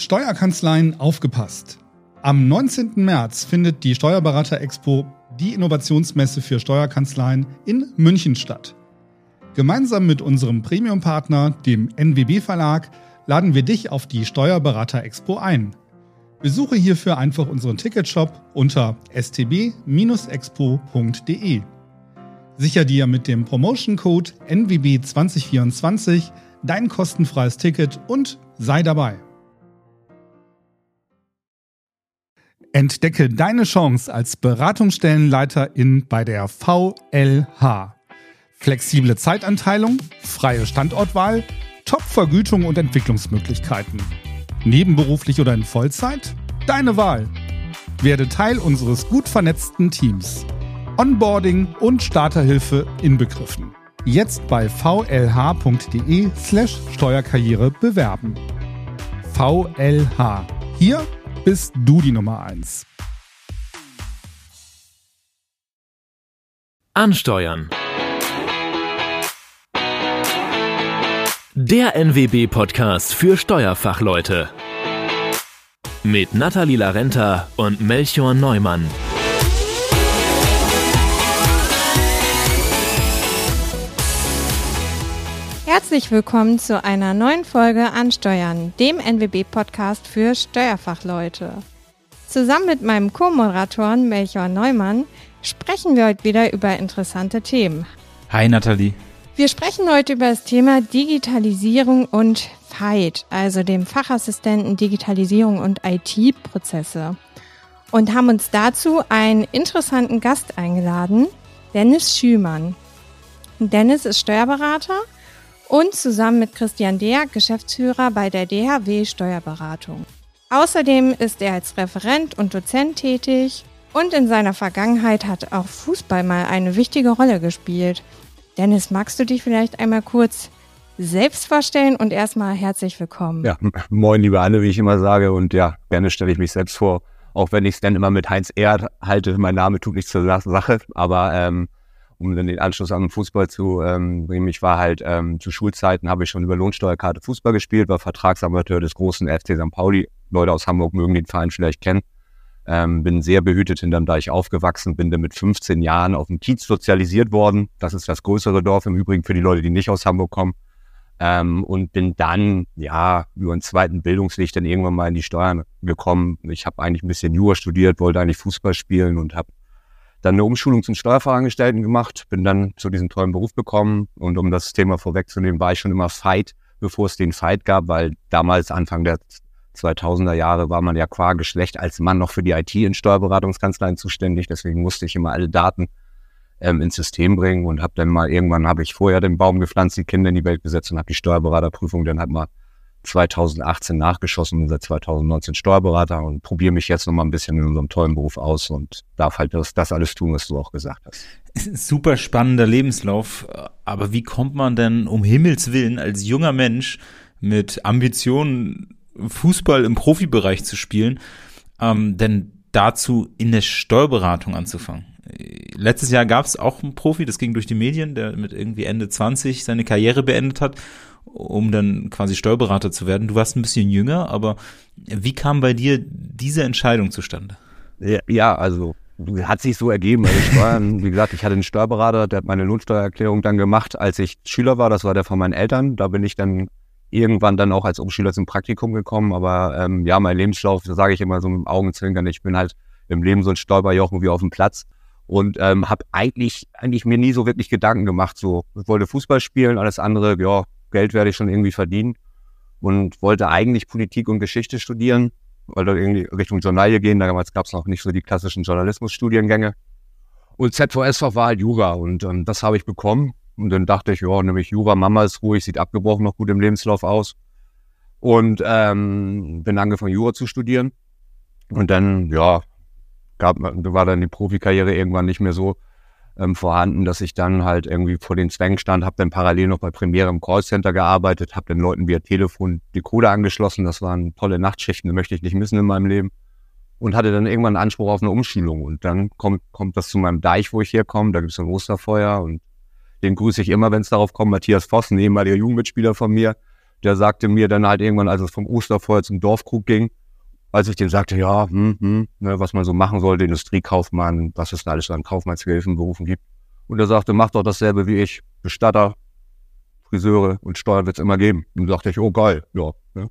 Steuerkanzleien aufgepasst. Am 19. März findet die Steuerberater-Expo, die Innovationsmesse für Steuerkanzleien, in München statt. Gemeinsam mit unserem Premium-Partner, dem NWB Verlag, laden wir dich auf die Steuerberater-Expo ein. Besuche hierfür einfach unseren Ticketshop unter stb-expo.de. Sicher dir mit dem Promotion-Code NWB2024 dein kostenfreies Ticket und sei dabei. Entdecke deine Chance als Beratungsstellenleiterin bei der VLH. Flexible Zeitanteilung, freie Standortwahl, Top-Vergütung und Entwicklungsmöglichkeiten. Nebenberuflich oder in Vollzeit? Deine Wahl. Werde Teil unseres gut vernetzten Teams. Onboarding und Starterhilfe inbegriffen. Jetzt bei vlh.de/Steuerkarriere bewerben. VLH. Hier bist du die Nummer 1. Ansteuern. Der NWB-Podcast für Steuerfachleute. Mit Nathalie Lerenta und Melchior Neumann. Herzlich willkommen zu einer neuen Folge Ansteuern, dem NWB-Podcast für Steuerfachleute. Zusammen mit meinem Co-Moderatoren Melchior Neumann sprechen wir heute wieder über interessante Themen. Hi Nathalie. Wir sprechen heute über das Thema Digitalisierung und FAIT, also dem Fachassistenten Digitalisierung und IT-Prozesse. Und haben uns dazu einen interessanten Gast eingeladen, Dennis Schümann. Dennis ist Steuerberater und zusammen mit Christian Deak Geschäftsführer bei der DHW-Steuerberatung. Außerdem ist er als Referent und Dozent tätig und in seiner Vergangenheit hat auch Fußball mal eine wichtige Rolle gespielt. Dennis, magst du dich vielleicht einmal kurz selbst vorstellen und erstmal herzlich willkommen. Ja, moin liebe Anne, wie ich immer sage, und ja, gerne stelle ich mich selbst vor, auch wenn ich es dann immer mit Heinz Erhard halte, mein Name tut nichts zur Sache, aber um dann den Anschluss an den Fußball zu bringen, ich war halt zu Schulzeiten, habe ich schon über Lohnsteuerkarte Fußball gespielt, war Vertragsamateur des großen FC St. Pauli, Leute aus Hamburg mögen den Verein vielleicht kennen. Bin sehr behütet hinterm Deich aufgewachsen, bin dann mit 15 Jahren auf dem Kiez sozialisiert worden. Das ist das größere Dorf im Übrigen für die Leute, die nicht aus Hamburg kommen. Und bin dann, ja, über den zweiten Bildungsweg dann irgendwann mal in die Steuern gekommen. Ich habe eigentlich ein bisschen Jura studiert, wollte eigentlich Fußball spielen und habe dann eine Umschulung zum Steuerfachangestellten gemacht. Bin dann zu diesem tollen Beruf gekommen. Und um das Thema vorwegzunehmen, war ich schon immer FAIT, bevor es den FAIT gab, weil damals Anfang der 2000er Jahre war man ja qua Geschlecht als Mann noch für die IT in Steuerberatungskanzleien zuständig, deswegen musste ich immer alle Daten ins System bringen und habe dann mal irgendwann, habe ich vorher den Baum gepflanzt, die Kinder in die Welt gesetzt und habe die Steuerberaterprüfung dann halt mal 2018 nachgeschossen und seit 2019 Steuerberater und probiere mich jetzt noch mal ein bisschen in unserem tollen Beruf aus und darf halt das alles tun, was du auch gesagt hast. Super spannender Lebenslauf, aber wie kommt man denn um Himmels Willen als junger Mensch mit Ambitionen Fußball im Profibereich zu spielen, denn dazu in der Steuerberatung anzufangen? Letztes Jahr gab es auch einen Profi, das ging durch die Medien, der mit irgendwie Ende 20 seine Karriere beendet hat, um dann quasi Steuerberater zu werden. Du warst ein bisschen jünger, aber wie kam bei dir diese Entscheidung zustande? Ja, also hat sich so ergeben. Also Steuern, wie gesagt, ich hatte einen Steuerberater, der hat meine Lohnsteuererklärung dann gemacht, als ich Schüler war. Das war der von meinen Eltern. Da bin ich dann irgendwann dann auch als Umschüler zum Praktikum gekommen, aber ja, mein Lebenslauf, da sage ich immer so mit dem Augenzwinkern, ich bin halt im Leben so ein Stolperjochen wie auf dem Platz und habe eigentlich mir nie so wirklich Gedanken gemacht, so, ich wollte Fußball spielen, alles andere, ja, Geld werde ich schon irgendwie verdienen und wollte eigentlich Politik und Geschichte studieren, wollte irgendwie Richtung Journalie gehen, damals gab es noch nicht so die klassischen Journalismusstudiengänge und ZVS war halt Jura und das habe ich bekommen. Und dann dachte ich, ja, nämlich Jura, Mama ist ruhig, sieht abgebrochen noch gut im Lebenslauf aus. Und bin angefangen, Jura zu studieren. Und dann, ja, war dann die Profikarriere irgendwann nicht mehr so vorhanden, dass ich dann halt irgendwie vor den Zwängen stand, habe dann parallel noch bei Premiere im Callcenter gearbeitet, habe den Leuten via Telefon Decoder angeschlossen. Das waren tolle Nachtschichten, die möchte ich nicht missen in meinem Leben. Und hatte dann irgendwann einen Anspruch auf eine Umschulung. Und dann kommt das zu meinem Deich, wo ich herkomme. Da gibt es ein Osterfeuer und den grüße ich immer, wenn es darauf kommt, Matthias Voss, ein ehemaliger Jugendmitspieler von mir, der sagte mir dann halt irgendwann, als es vom Osterfeuer zum Dorfkrug ging, als ich dem sagte, ja, ne, was man so machen sollte, Industriekaufmann, was es da alles an Kaufmannshilfen berufen gibt. Und er sagte, mach doch dasselbe wie ich, Bestatter, Friseure und Steuern wird es immer geben. Und da dachte ich, oh geil, ja. Ne?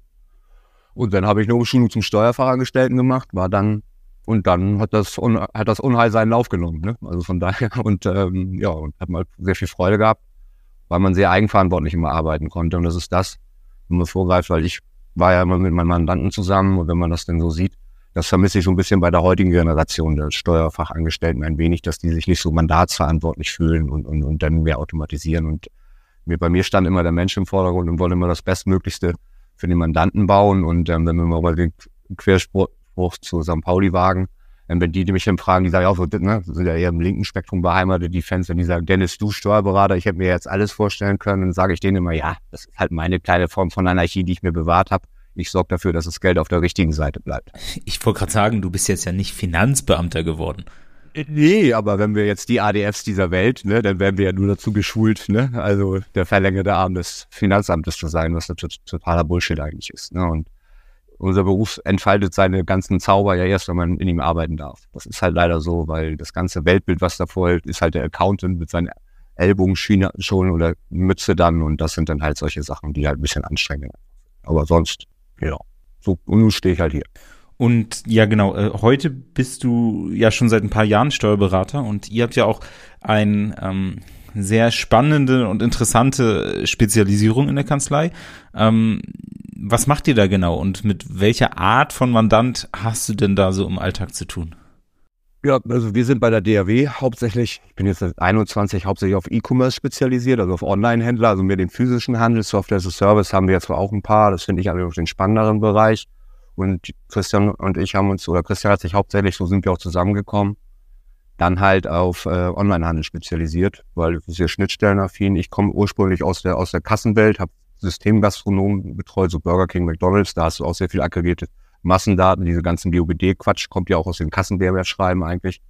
Und dann habe ich eine Umschulung zum Steuerfachangestellten gemacht, war dann, und dann hat das Unheil seinen Lauf genommen. Ne? Also von daher, und ja, und hat mal sehr viel Freude gehabt, weil man sehr eigenverantwortlich immer arbeiten konnte. Und das ist das, wenn man vorgreift, weil ich war ja immer mit meinen Mandanten zusammen, und wenn man das denn so sieht, das vermisse ich so ein bisschen bei der heutigen Generation der Steuerfachangestellten ein wenig, dass die sich nicht so mandatsverantwortlich fühlen und dann mehr automatisieren. Und bei mir stand immer der Mensch im Vordergrund und wollte immer das Bestmöglichste für den Mandanten bauen. Und wenn wir mal den Querspruch zu St. Pauli wagen, wenn die mich dann fragen, die sagen ja auch so, ne, sind ja eher im linken Spektrum beheimatet, die Fans, wenn die sagen, Dennis, du Steuerberater, ich hätte mir jetzt alles vorstellen können, dann sage ich denen immer, ja, das ist halt meine kleine Form von Anarchie, die ich mir bewahrt habe. Ich sorge dafür, dass das Geld auf der richtigen Seite bleibt. Ich wollte gerade sagen, du bist jetzt ja nicht Finanzbeamter geworden. Nee, aber wenn wir jetzt die ADFs dieser Welt, ne, dann werden wir ja nur dazu geschult, ne, also der verlängerte Arm des Finanzamtes zu sein, was natürlich totaler Bullshit eigentlich ist. Ne? Und unser Beruf entfaltet seine ganzen Zauber ja erst, wenn man in ihm arbeiten darf. Das ist halt leider so, weil das ganze Weltbild, was da vorhält, ist halt der Accountant mit seinen Ellbogenschienen schon oder Mütze dann, und das sind dann halt solche Sachen, die halt ein bisschen anstrengend sind. Aber sonst, ja, so, und nun stehe ich halt hier. Und ja, genau, heute bist du ja schon seit ein paar Jahren Steuerberater, und ihr habt ja auch ein sehr spannende und interessante Spezialisierung in der Kanzlei. Was macht ihr da genau und mit welcher Art von Mandant hast du denn da so im Alltag zu tun? Ja, also wir sind bei der DHW hauptsächlich, ich bin jetzt seit 21 hauptsächlich auf E-Commerce spezialisiert, also auf Online-Händler, also mehr den physischen Handel. Software as a Service haben wir jetzt auch ein paar, das finde ich also den spannenderen Bereich. Und Christian und ich haben uns, oder Christian hat sich hauptsächlich, so sind wir auch zusammengekommen, dann halt auf Onlinehandel spezialisiert, weil es ist ja schnittstellenaffin. Ich komme ursprünglich aus der Kassenwelt, habe Systemgastronomen betreut, so Burger King, McDonald's, da hast du auch sehr viel aggregierte Massendaten, diese ganzen GoBD-Quatsch kommt ja auch aus den Kassenbewerberschreiben eigentlich.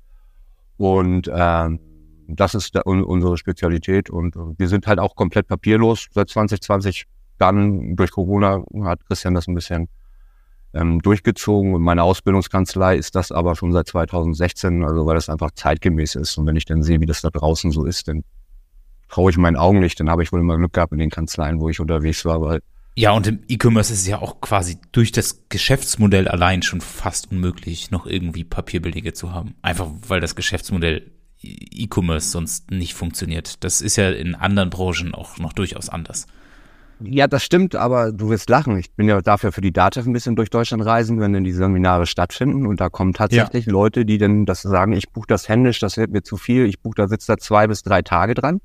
Und das ist unsere Spezialität, und wir sind halt auch komplett papierlos seit 2020. Dann durch Corona hat Christian das ein bisschen durchgezogen, und meine Ausbildungskanzlei ist das aber schon seit 2016, also weil das einfach zeitgemäß ist, und wenn ich dann sehe, wie das da draußen so ist, dann traue ich meinen Augen nicht, dann habe ich wohl immer Glück gehabt in den Kanzleien, wo ich unterwegs war. Weil ja, und im E-Commerce ist es ja auch quasi durch das Geschäftsmodell allein schon fast unmöglich, noch irgendwie Papierbelege zu haben. Einfach, weil das Geschäftsmodell E-Commerce sonst nicht funktioniert. Das ist ja in anderen Branchen auch noch durchaus anders. Ja, das stimmt, aber du wirst lachen. Ich bin ja dafür für die DATEV ein bisschen durch Deutschland reisen, wenn dann die Seminare stattfinden, und da kommen tatsächlich ja Leute, die dann das sagen, ich buche das händisch, das wird mir zu viel, ich buche da, sitze da 2 bis 3 Tage dran.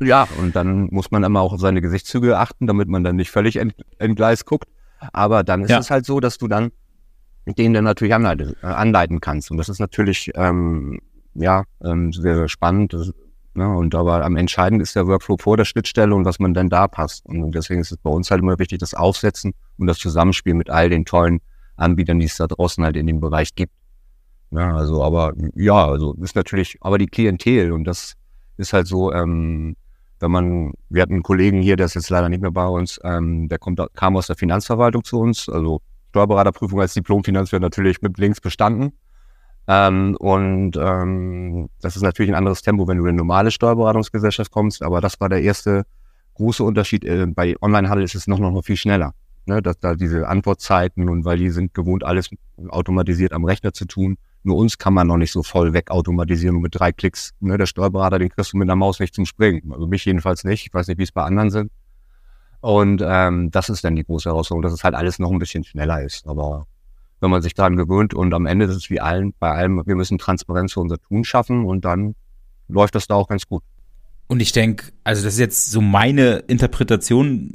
Ja, und dann muss man immer auch auf seine Gesichtszüge achten, damit man dann nicht völlig entgleist guckt. Aber dann ist es halt so, dass du dann den dann natürlich anleiten kannst. Und das ist natürlich sehr, sehr spannend. Das, ne? Und aber am entscheidend ist der Workflow vor der Schnittstelle und was man dann da passt. Und deswegen ist es bei uns halt immer wichtig, das Aufsetzen und das Zusammenspiel mit all den tollen Anbietern, die es da draußen halt in dem Bereich gibt. Ja, also, aber ja, also ist natürlich, aber die Klientel, und das ist halt so, wenn man, wir hatten einen Kollegen hier, der ist jetzt leider nicht mehr bei uns, der kam aus der Finanzverwaltung zu uns, also Steuerberaterprüfung als Diplom-Finanzwirt natürlich mit links bestanden. Das ist natürlich ein anderes Tempo, wenn du in eine normale Steuerberatungsgesellschaft kommst, aber das war der erste große Unterschied. Bei Onlinehandel ist es noch viel schneller, ne? Dass da diese Antwortzeiten, und weil die sind gewohnt, alles automatisiert am Rechner zu tun. Nur uns kann man noch nicht so voll wegautomatisieren und mit 3 Klicks. Ne, der Steuerberater, den kriegst du mit einer Maus nicht zum Springen. Also mich jedenfalls nicht. Ich weiß nicht, wie es bei anderen sind. Und das ist dann die große Herausforderung, dass es halt alles noch ein bisschen schneller ist. Aber wenn man sich daran gewöhnt, und am Ende ist es wie bei allem, wir müssen Transparenz für unser Tun schaffen, und dann läuft das da auch ganz gut. Und ich denke, also das ist jetzt so meine Interpretation,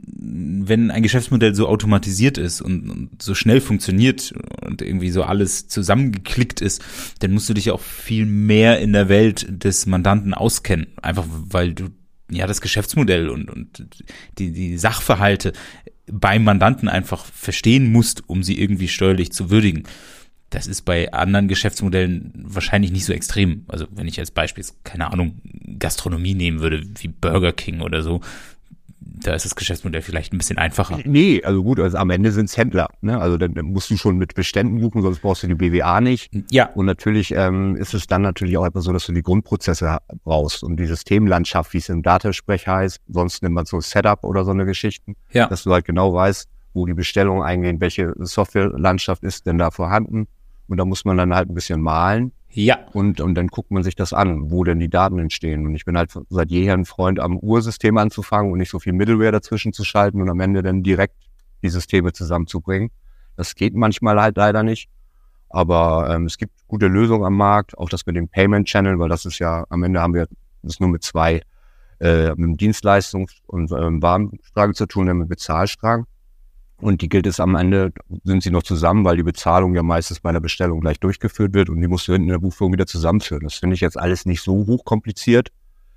wenn ein Geschäftsmodell so automatisiert ist und so schnell funktioniert und irgendwie so alles zusammengeklickt ist, dann musst du dich auch viel mehr in der Welt des Mandanten auskennen. Einfach weil du ja das Geschäftsmodell und die Sachverhalte beim Mandanten einfach verstehen musst, um sie irgendwie steuerlich zu würdigen. Das ist bei anderen Geschäftsmodellen wahrscheinlich nicht so extrem. Also wenn ich als Beispiel, keine Ahnung, Gastronomie nehmen würde, wie Burger King oder so, da ist das Geschäftsmodell vielleicht ein bisschen einfacher. Nee, also gut, also am Ende sind es Händler, ne? Also dann musst du schon mit Beständen buchen, sonst brauchst du die BWA nicht. Ja. Und natürlich ist es dann natürlich auch etwas so, dass du die Grundprozesse brauchst und die Systemlandschaft, wie es im DATEV-Sprech heißt, sonst nimmt man so Setup oder so eine Geschichten, ja, dass du halt genau weißt, wo die Bestellungen eingehen, welche Softwarelandschaft ist denn da vorhanden, und da muss man dann halt ein bisschen malen. Ja. Und dann guckt man sich das an, wo denn die Daten entstehen. Und ich bin halt seit jeher ein Freund, am Ursystem anzufangen und nicht so viel Middleware dazwischen zu schalten und am Ende dann direkt die Systeme zusammenzubringen. Das geht manchmal halt leider nicht. Aber es gibt gute Lösungen am Markt, auch das mit dem Payment Channel, weil das ist ja, am Ende haben wir das nur mit zwei, mit Dienstleistungs- und Warenstrang zu tun, dann mit Bezahlstrang. Und die gilt es am Ende, sind sie noch zusammen, weil die Bezahlung ja meistens bei einer Bestellung gleich durchgeführt wird und die musst du hinten in der Buchführung wieder zusammenführen. Das finde ich jetzt alles nicht so hochkompliziert,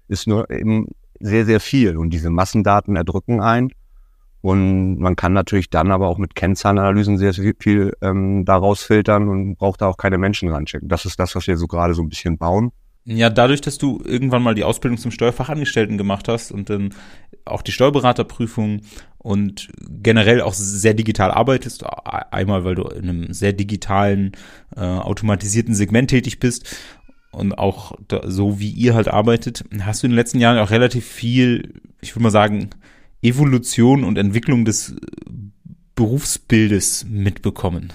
ist nur eben sehr, sehr viel, und diese Massendaten erdrücken ein, und man kann natürlich dann aber auch mit Kennzahlenanalysen sehr, sehr viel daraus filtern und braucht da auch keine Menschen ranschicken. Das ist das, was wir so gerade so ein bisschen bauen. Ja, dadurch, dass du irgendwann mal die Ausbildung zum Steuerfachangestellten gemacht hast und dann auch die Steuerberaterprüfung und generell auch sehr digital arbeitest, einmal weil du in einem sehr digitalen, automatisierten Segment tätig bist und auch da, so wie ihr halt arbeitet, hast du in den letzten Jahren auch relativ viel, ich würde mal sagen, Evolution und Entwicklung des Berufsbildes mitbekommen.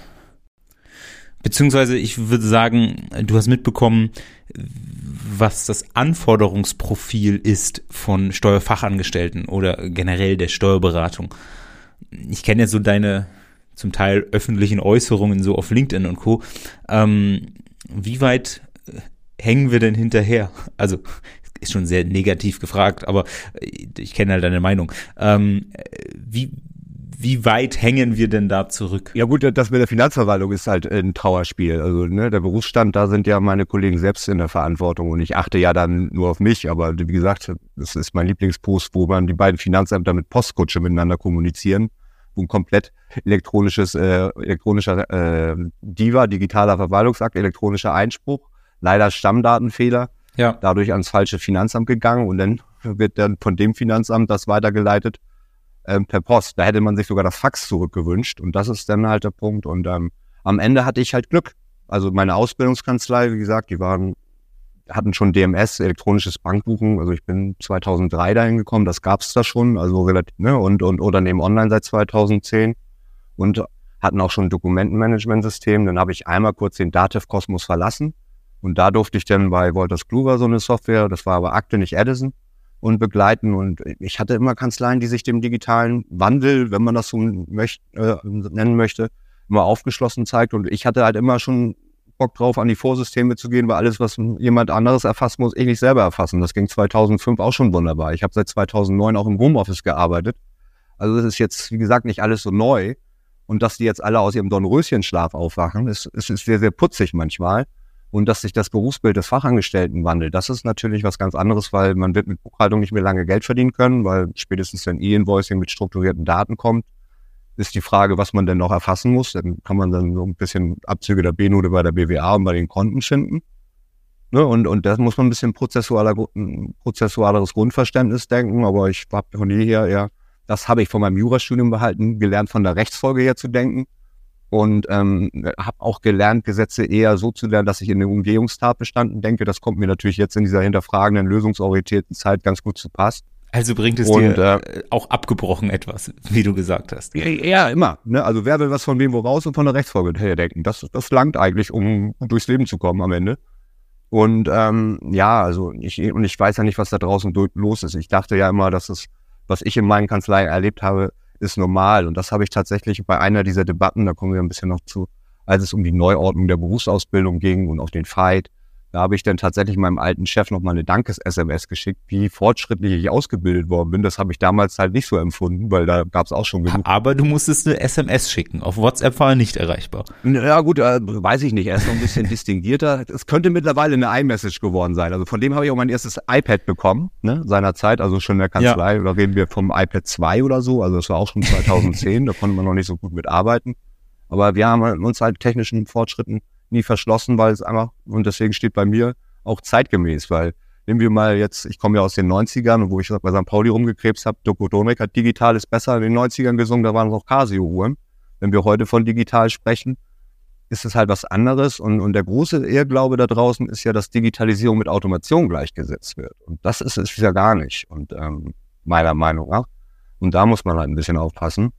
Beziehungsweise, ich würde sagen, du hast mitbekommen, was das Anforderungsprofil ist von Steuerfachangestellten oder generell der Steuerberatung. Ich kenne ja so deine zum Teil öffentlichen Äußerungen so auf LinkedIn und Co. Wie weit hängen wir denn hinterher? Also, ist schon sehr negativ gefragt, aber ich kenne halt deine Meinung. Wie weit hängen wir denn da zurück? Ja gut, das mit der Finanzverwaltung ist halt ein Trauerspiel. Also ne, der Berufsstand, da sind ja meine Kollegen selbst in der Verantwortung und ich achte ja dann nur auf mich. Aber wie gesagt, das ist mein Lieblingspost, wo man die beiden Finanzämter mit Postkutsche miteinander kommunizieren, wo ein komplett elektronischer digitaler Verwaltungsakt, elektronischer Einspruch, leider Stammdatenfehler, ja, dadurch ans falsche Finanzamt gegangen, und dann wird dann von dem Finanzamt das weitergeleitet per Post. Da hätte man sich sogar das Fax zurückgewünscht, und das ist dann halt der Punkt. Und am Ende hatte ich halt Glück. Also meine Ausbildungskanzlei, wie gesagt, die hatten schon DMS, elektronisches Bankbuchen. Also ich bin 2003 dahin gekommen, das gab es da schon, also relativ, ne, und dann eben online seit 2010, und hatten auch schon ein Dokumentenmanagementsystem. Dann habe ich einmal kurz den DATEV-Kosmos verlassen, und da durfte ich dann bei Wolters Kluwer so eine Software, das war aber Akte, nicht Edison, und begleiten, und ich hatte immer Kanzleien, die sich dem digitalen Wandel, wenn man das so nennen möchte, immer aufgeschlossen zeigt, und ich hatte halt immer schon Bock drauf, an die Vorsysteme zu gehen, weil alles, was jemand anderes erfassen muss, ich nicht selber erfassen. Das ging 2005 auch schon wunderbar. Ich habe seit 2009 auch im Homeoffice gearbeitet. Also das ist jetzt, wie gesagt, nicht alles so neu, und dass die jetzt alle aus ihrem Dornröschenschlaf aufwachen, ist sehr, sehr putzig manchmal. Und dass sich das Berufsbild des Fachangestellten wandelt, das ist natürlich was ganz anderes, weil man wird mit Buchhaltung nicht mehr lange Geld verdienen können, weil spätestens wenn E-Invoicing mit strukturierten Daten kommt, ist die Frage, was man denn noch erfassen muss. Dann kann man dann so ein bisschen Abzüge der B-Note bei der BWA und bei den Konten schinden. Ne? Und das muss man ein bisschen prozessualeres Grundverständnis denken, aber ich habe von jeher, ja, das habe ich von meinem Jurastudium behalten, gelernt, von der Rechtsfolge her zu denken. Und habe auch gelernt, Gesetze eher so zu lernen, dass ich in den Umgehungstatbeständen denke. Das kommt mir natürlich jetzt in dieser hinterfragenden, lösungsorientierten Zeit ganz gut zu passen. Also bringt es dir auch abgebrochen etwas, wie du gesagt hast. Ja, immer. Ne? Also wer will was von wem woraus und von der Rechtsfolge her denken. Das langt eigentlich, um durchs Leben zu kommen am Ende. Und ja, also ich weiß ja nicht, was da draußen los ist. Ich dachte ja immer, dass es, was ich in meinen Kanzleien erlebt habe, ist normal. Und das habe ich tatsächlich bei einer dieser Debatten, da kommen wir ein bisschen noch zu, als es um die Neuordnung der Berufsausbildung ging und auch den FAIT, da habe ich dann tatsächlich meinem alten Chef nochmal eine Dankes-SMS geschickt, wie fortschrittlich ich ausgebildet worden bin. Das habe ich damals halt nicht so empfunden, weil da gab es auch schon genug. Aber du musstest eine SMS schicken. Auf WhatsApp war er nicht erreichbar. Ja gut, weiß ich nicht. Er ist noch ein bisschen distinguierter. Es könnte mittlerweile eine iMessage geworden sein. Also von dem habe ich auch mein erstes iPad bekommen, ne, seinerzeit, also schon in der Kanzlei. Ja. Da reden wir vom iPad 2 oder so. Also das war auch schon 2010. Da konnte man noch nicht so gut mitarbeiten. Aber wir haben uns halt technischen Fortschritten nie verschlossen, weil es einfach, und deswegen steht bei mir auch zeitgemäß, weil Nehmen wir mal jetzt, ich komme ja aus den 90ern, und wo ich bei St. Pauli rumgekrebst habe, Doko Domek hat Digital ist besser in den 90ern gesungen, da waren noch Casio-Uhren. Wenn wir heute von digital sprechen, ist es halt was anderes. Und der große Irrglaube da draußen ist ja, dass Digitalisierung mit Automation gleichgesetzt wird. Und das ist es ja gar nicht, und meiner Meinung nach. Und da muss man halt ein bisschen aufpassen.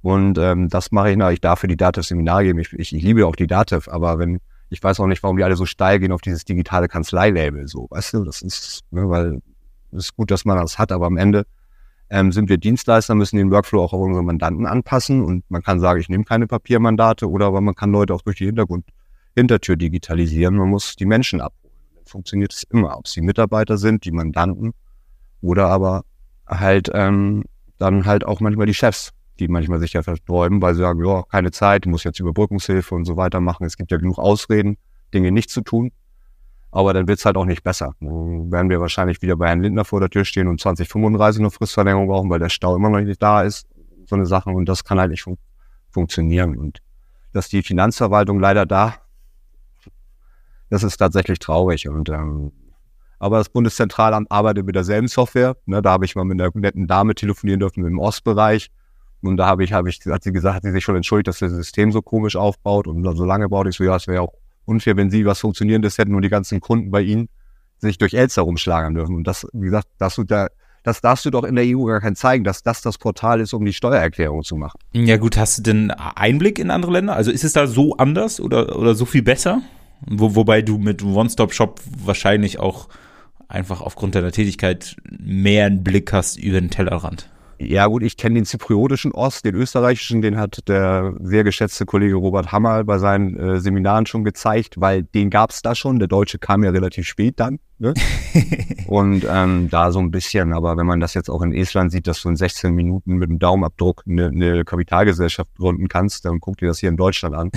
Und das mache ich, ich darf für die DATEV-Seminare geben. Ich liebe auch die DATEV, aber ich weiß auch nicht, warum die alle so steil gehen auf dieses digitale Kanzlei-Label. So, weißt du, das ist, weil es ist gut, dass man das hat, aber am Ende sind wir Dienstleister, müssen den Workflow auch auf unsere Mandanten anpassen, und man kann sagen, ich nehme keine Papiermandate, oder aber man kann Leute auch durch die Hintertür digitalisieren. Man muss die Menschen abholen. Dann funktioniert es immer, ob es die Mitarbeiter sind, die Mandanten oder aber halt dann halt auch manchmal die Chefs, die manchmal sich ja versträuben, weil sie sagen, ja, keine Zeit, ich muss jetzt Überbrückungshilfe und so weiter machen. Es gibt ja genug Ausreden, Dinge nicht zu tun. Aber dann wird es halt auch nicht besser. Dann werden wir wahrscheinlich wieder bei Herrn Lindner vor der Tür stehen und 2035 noch Fristverlängerung brauchen, weil der Stau immer noch nicht da ist. So eine Sache, und das kann halt nicht funktionieren. Und dass die Finanzverwaltung leider da, das ist tatsächlich traurig. Und aber das Bundeszentralamt arbeitet mit derselben Software. Ne, da habe ich mal mit einer netten Dame telefonieren dürfen im Ostbereich. Und da hat sie gesagt, hat sie sich schon entschuldigt, dass das System so komisch aufbaut und so lange baut. Ich so, ja, es wäre ja auch unfair, wenn sie was Funktionierendes hätten und die ganzen Kunden bei ihnen sich durch Elster rumschlagern dürfen. Und das, wie gesagt, das darfst du doch in der EU gar kein zeigen, dass das das Portal ist, um die Steuererklärung zu machen. Ja gut, hast du denn Einblick in andere Länder? Also ist es da so anders oder so viel besser? Wobei du mit One-Stop-Shop wahrscheinlich auch einfach aufgrund deiner Tätigkeit mehr einen Blick hast über den Tellerrand. Ja gut, ich kenne den zypriotischen Ost, den österreichischen, den hat der sehr geschätzte Kollege Robert Hammer bei seinen Seminaren schon gezeigt, weil den gab es da schon, der Deutsche kam ja relativ spät dann, ne? Und da so ein bisschen, aber wenn man das jetzt auch in Estland sieht, dass du in 16 Minuten mit dem Daumenabdruck eine Kapitalgesellschaft gründen kannst, dann guck dir das hier in Deutschland an.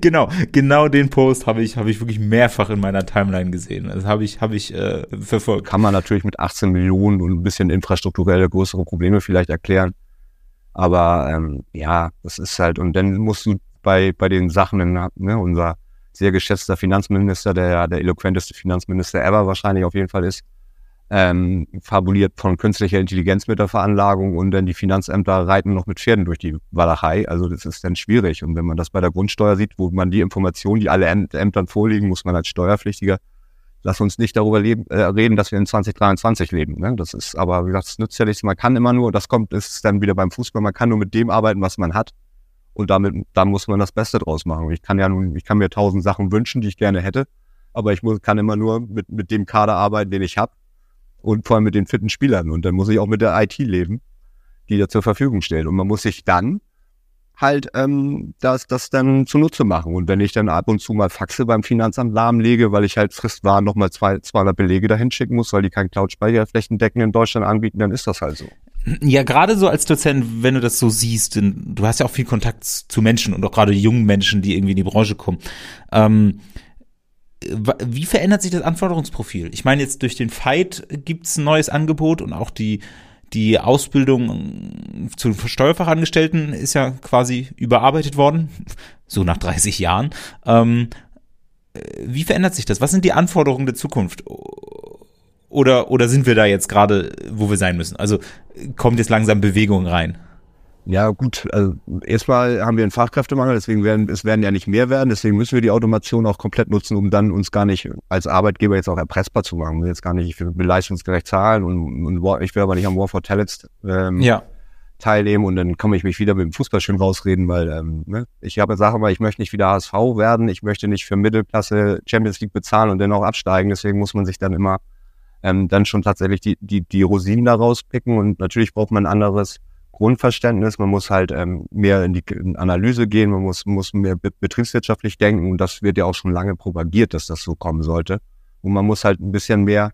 Genau den Post habe ich wirklich mehrfach in meiner Timeline gesehen, das habe ich verfolgt. Kann man natürlich mit 18 Millionen und ein bisschen Infrastruktur strukturelle größere Probleme vielleicht erklären. Aber ja, das ist halt, und dann musst du bei den Sachen, unser sehr geschätzter Finanzminister, der ja der eloquenteste Finanzminister ever wahrscheinlich auf jeden Fall ist, fabuliert von künstlicher Intelligenz mit der Veranlagung, und dann die Finanzämter reiten noch mit Pferden durch die Walachei. Also das ist dann schwierig. Und wenn man das bei der Grundsteuer sieht, wo man die Informationen, die alle Ämtern vorliegen, muss man als Steuerpflichtiger, lass uns nicht darüber reden, dass wir in 2023 leben. Ne? Das ist aber, wie gesagt, das nützt ja nichts. Man kann immer nur, ist dann wieder beim Fußball, man kann nur mit dem arbeiten, was man hat. Und dann muss man das Beste draus machen. Ich kann mir 1000 Sachen wünschen, die ich gerne hätte, aber ich kann immer nur mit dem Kader arbeiten, den ich habe, und vor allem mit den fitten Spielern. Und dann muss ich auch mit der IT leben, die da zur Verfügung steht. Und man muss sich dann halt das dann zunutze machen. Und wenn ich dann ab und zu mal Faxe beim Finanzamt lahmlege, weil ich halt Fristwaren nochmal 200 Belege dahin schicken muss, weil die keinen Cloud-Speicherflächen decken in Deutschland anbieten, dann ist das halt so. Ja, gerade so als Dozent, wenn du das so siehst, denn du hast ja auch viel Kontakt zu Menschen und auch gerade jungen Menschen, die irgendwie in die Branche kommen. Wie verändert sich das Anforderungsprofil? Ich meine, jetzt durch den FAIT gibt's ein neues Angebot, und auch die Ausbildung zu Steuerfachangestellten ist ja quasi überarbeitet worden, so nach 30 Jahren. Wie verändert sich das? Was sind die Anforderungen der Zukunft? Oder sind wir da jetzt gerade, wo wir sein müssen? Also kommt jetzt langsam Bewegung rein? Ja gut, also erstmal haben wir einen Fachkräftemangel, deswegen werden ja nicht mehr werden, deswegen müssen wir die Automation auch komplett nutzen, um dann uns gar nicht als Arbeitgeber jetzt auch erpressbar zu machen. Jetzt gar nicht, ich will leistungsgerecht zahlen und ich will aber nicht am War for Talents teilnehmen, und dann kann ich mich wieder mit dem Fußball schön rausreden, weil ich habe Sachen, weil ich möchte nicht wieder HSV werden, ich möchte nicht für Mittelklasse Champions League bezahlen und dann auch absteigen, deswegen muss man sich dann immer dann schon tatsächlich die Rosinen da rauspicken, und natürlich braucht man ein anderes Grundverständnis, man muss halt mehr in die Analyse gehen, man muss mehr betriebswirtschaftlich denken, und das wird ja auch schon lange propagiert, dass das so kommen sollte. Und man muss halt ein bisschen mehr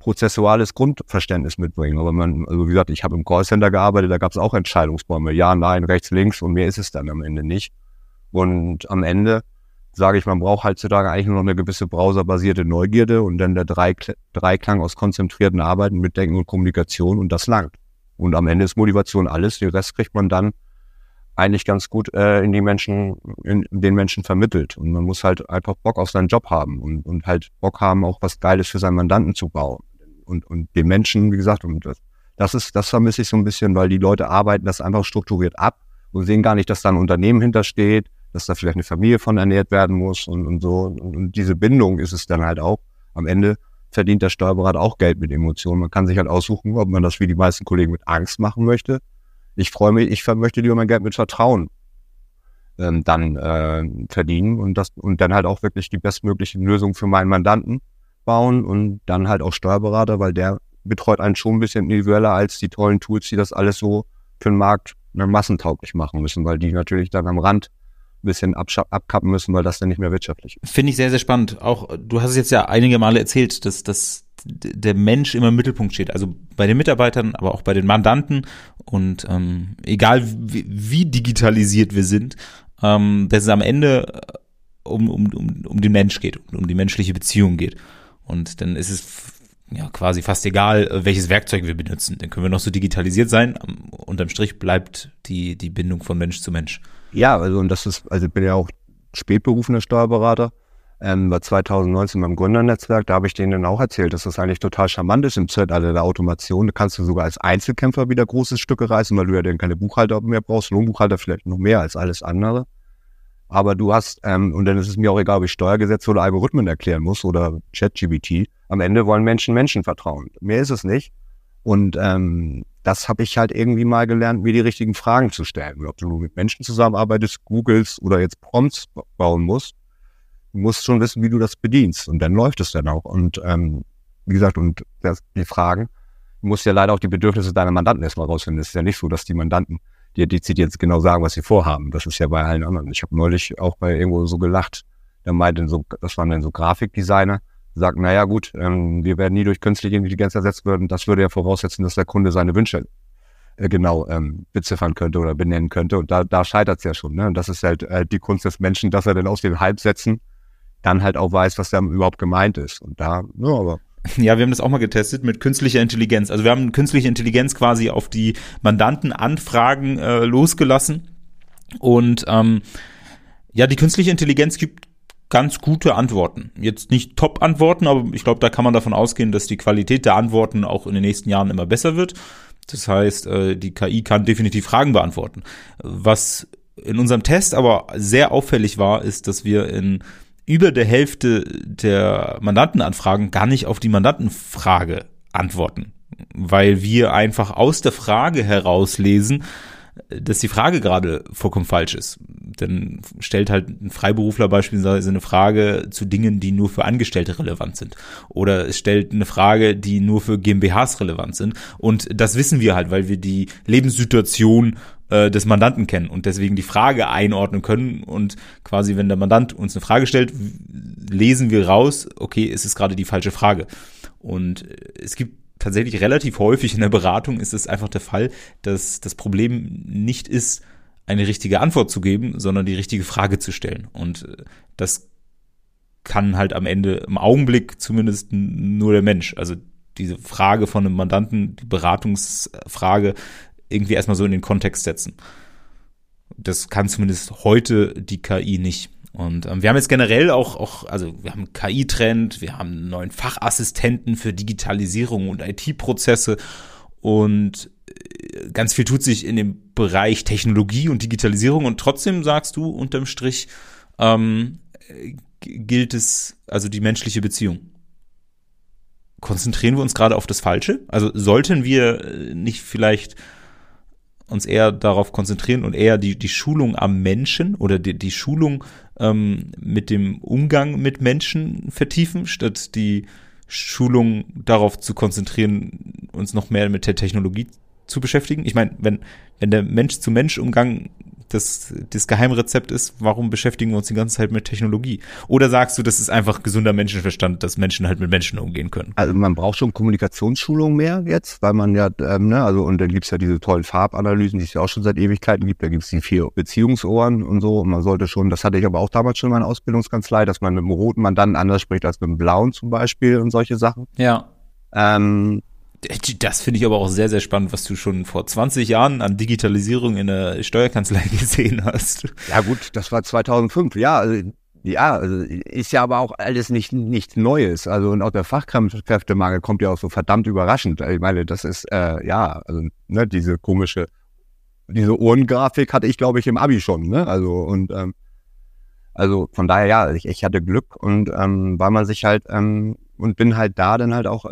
prozessuales Grundverständnis mitbringen. Aber also wie gesagt, ich habe im Callcenter gearbeitet, da gab es auch Entscheidungsbäume, ja, nein, rechts, links, und mehr ist es dann am Ende nicht. Und am Ende sage ich, man braucht heutzutage eigentlich nur noch eine gewisse browserbasierte Neugierde und dann der Dreiklang aus konzentrierten Arbeiten, Mitdenken und Kommunikation, und das langt. Und am Ende ist Motivation alles. Den Rest kriegt man dann eigentlich ganz gut den Menschen vermittelt. Und man muss halt einfach Bock auf seinen Job haben und halt Bock haben, auch was Geiles für seinen Mandanten zu bauen. Und den Menschen, wie gesagt, und das vermisse ich so ein bisschen, weil die Leute arbeiten das einfach strukturiert ab und sehen gar nicht, dass da ein Unternehmen hintersteht, dass da vielleicht eine Familie von ernährt werden muss und so. Und diese Bindung ist es dann halt auch. Am Ende verdient der Steuerberater auch Geld mit Emotionen. Man kann sich halt aussuchen, ob man das wie die meisten Kollegen mit Angst machen möchte. Ich freue mich, ich möchte lieber mein Geld mit Vertrauen verdienen und dann halt auch wirklich die bestmögliche Lösung für meinen Mandanten bauen und dann halt auch Steuerberater, weil der betreut einen schon ein bisschen individueller als die tollen Tools, die das alles so für den Markt massentauglich machen müssen, weil die natürlich dann am Rand ein bisschen abkappen müssen, weil das dann nicht mehr wirtschaftlich ist. Finde ich sehr, sehr spannend. Auch du hast es jetzt ja einige Male erzählt, dass der Mensch immer im Mittelpunkt steht, also bei den Mitarbeitern, aber auch bei den Mandanten und egal wie digitalisiert wir sind, dass es am Ende um den Mensch geht, um die menschliche Beziehung geht und dann ist es ja quasi fast egal, welches Werkzeug wir benutzen, dann können wir noch so digitalisiert sein, unterm Strich bleibt die Bindung von Mensch zu Mensch. Ja, also ich bin ja auch spätberufener Steuerberater. War 2019 beim Gründernetzwerk, da habe ich denen dann auch erzählt, dass das eigentlich total charmant ist im Zeitalter der Automation. Da kannst du sogar als Einzelkämpfer wieder große Stücke reißen, weil du ja dann keine Buchhalter mehr brauchst, Lohnbuchhalter vielleicht noch mehr als alles andere. Aber du hast, und dann ist es mir auch egal, ob ich Steuergesetze oder Algorithmen erklären muss oder ChatGPT. Am Ende wollen Menschen vertrauen. Mehr ist es nicht. Und das habe ich halt irgendwie mal gelernt, mir die richtigen Fragen zu stellen. Ob du mit Menschen zusammenarbeitest, googelst oder jetzt Prompts bauen musst. Du musst schon wissen, wie du das bedienst und dann läuft es dann auch. Und wie gesagt, und die Fragen, du musst ja leider auch die Bedürfnisse deiner Mandanten erstmal rausfinden. Es ist ja nicht so, dass die Mandanten dir dezidiert jetzt genau sagen, was sie vorhaben. Das ist ja bei allen anderen. Ich habe neulich auch bei irgendwo so gelacht, da meinten so, das waren dann so Grafikdesigner, sagt, naja gut, wir werden nie durch künstliche Intelligenz ersetzt werden. Das würde ja voraussetzen, dass der Kunde seine Wünsche beziffern könnte oder benennen könnte. Und da scheitert es ja schon. Ne? Und das ist halt die Kunst des Menschen, dass er dann aus den Halbsätzen dann halt auch weiß, was da überhaupt gemeint ist. Und da, ja, aber. Ja, wir haben das auch mal getestet mit künstlicher Intelligenz. Also wir haben künstliche Intelligenz quasi auf die Mandantenanfragen losgelassen. Und ja, die künstliche Intelligenz gibt ganz gute Antworten. Jetzt nicht Top-Antworten, aber ich glaube, da kann man davon ausgehen, dass die Qualität der Antworten auch in den nächsten Jahren immer besser wird. Das heißt, die KI kann definitiv Fragen beantworten. Was in unserem Test aber sehr auffällig war, ist, dass wir in über der Hälfte der Mandantenanfragen gar nicht auf die Mandantenfrage antworten, weil wir einfach aus der Frage herauslesen, dass die Frage gerade vollkommen falsch ist. Dann stellt halt ein Freiberufler beispielsweise eine Frage zu Dingen, die nur für Angestellte relevant sind. Oder es stellt eine Frage, die nur für GmbHs relevant sind. Und das wissen wir halt, weil wir die Lebenssituation des Mandanten kennen und deswegen die Frage einordnen können und quasi, wenn der Mandant uns eine Frage stellt, lesen wir raus, okay, es ist gerade die falsche Frage. Und es gibt tatsächlich relativ häufig in der Beratung ist es einfach der Fall, dass das Problem nicht ist, eine richtige Antwort zu geben, sondern die richtige Frage zu stellen. Und das kann halt am Ende im Augenblick zumindest nur der Mensch. Also diese Frage von einem Mandanten, die Beratungsfrage, irgendwie erstmal so in den Kontext setzen. Das kann zumindest heute die KI nicht. Und wir haben jetzt generell auch, also wir haben einen KI-Trend, wir haben einen neuen Fachassistenten für Digitalisierung und IT-Prozesse und ganz viel tut sich in dem Bereich Technologie und Digitalisierung und trotzdem sagst du unterm Strich, gilt es, also die menschliche Beziehung. Konzentrieren wir uns gerade auf das Falsche? Also sollten wir nicht vielleicht uns eher darauf konzentrieren und eher die Schulung am Menschen oder die Schulung mit dem Umgang mit Menschen vertiefen, statt die Schulung darauf zu konzentrieren, uns noch mehr mit der Technologie zu beschäftigen? Ich meine, wenn der Mensch-zu-Mensch-Umgang das Geheimrezept ist, warum beschäftigen wir uns die ganze Zeit mit Technologie? Oder sagst du, das ist einfach gesunder Menschenverstand, dass Menschen halt mit Menschen umgehen können? Also man braucht schon Kommunikationsschulung mehr jetzt, weil man ja, und dann gibt es ja diese tollen Farbanalysen, die es ja auch schon seit Ewigkeiten gibt, da gibt es die 4 Beziehungsohren und so und man sollte schon, das hatte ich aber auch damals schon in meiner Ausbildungskanzlei, dass man mit einem roten Mandanten anders spricht als mit einem blauen zum Beispiel und solche Sachen. Ja. Das finde ich aber auch sehr, sehr spannend, was du schon vor 20 Jahren an Digitalisierung in der Steuerkanzlei gesehen hast. Ja gut, das war 2005, also ist ja aber auch alles nichts Neues. Also und auch der Fachkräftemangel kommt ja auch so verdammt überraschend. Ich meine, das ist, diese komische, diese Uhrengrafik hatte ich, glaube ich, im Abi schon, ne? Also von daher, ich hatte Glück und weil man sich halt, und bin halt da dann halt auch,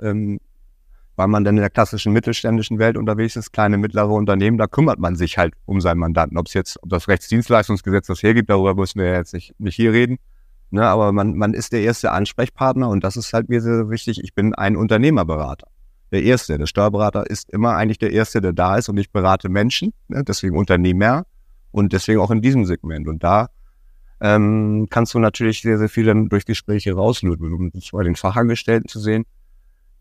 weil man dann in der klassischen mittelständischen Welt unterwegs ist, kleine, mittlere Unternehmen, da kümmert man sich halt um seinen Mandanten. Ob das Rechtsdienstleistungsgesetz das hergibt, darüber müssen wir jetzt nicht hier reden, ne? Aber man ist der erste Ansprechpartner und das ist halt mir sehr, sehr wichtig. Ich bin ein Unternehmerberater. Der Erste, der Steuerberater ist immer eigentlich der Erste, der da ist und ich berate Menschen, ne? Deswegen Unternehmer und deswegen auch in diesem Segment. Und da kannst du natürlich sehr, sehr viel dann durch Gespräche rauslösen, um das bei den Fachangestellten zu sehen.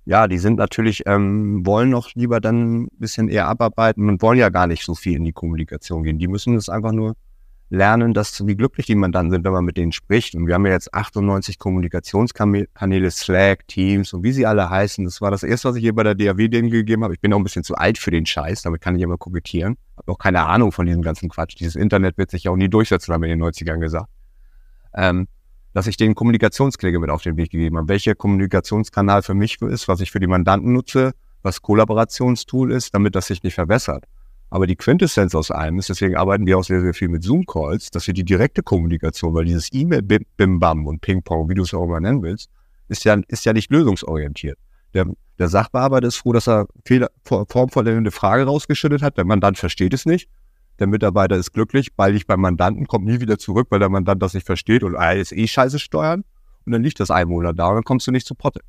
Ja, die sind natürlich, wollen noch lieber dann ein bisschen eher abarbeiten und wollen ja gar nicht so viel in die Kommunikation gehen. Die müssen es einfach nur lernen, wie glücklich die Mandanten sind, wenn man mit denen spricht. Und wir haben ja jetzt 98 Kommunikationskanäle, Slack, Teams und wie sie alle heißen. Das war das Erste, was ich hier bei der DAW denen gegeben habe. Ich bin auch ein bisschen zu alt für den Scheiß, damit kann ich immer kokettieren. Habe auch keine Ahnung von diesem ganzen Quatsch. Dieses Internet wird sich ja auch nie durchsetzen, haben wir in den 90ern gesagt. Dass ich denen Kommunikationskläge mit auf den Weg gegeben habe. Welcher Kommunikationskanal für mich ist, was ich für die Mandanten nutze, was Kollaborationstool ist, damit das sich nicht verwässert. Aber die Quintessenz aus allem ist, deswegen arbeiten wir auch sehr, sehr viel mit Zoom-Calls, dass wir die direkte Kommunikation, weil dieses E-Mail-Bim-Bam und Ping-Pong, wie du es auch immer nennen willst, ist ja nicht lösungsorientiert. Der Sachbearbeiter ist froh, dass er formvollendende Frage rausgeschüttet hat, der Mandant versteht es nicht. Der Mitarbeiter ist glücklich, weil ich beim Mandanten, kommt nie wieder zurück, weil der Mandant das nicht versteht und ist eh scheiße steuern. Und dann liegt das einen Monat da und dann kommst du nicht zu Potte.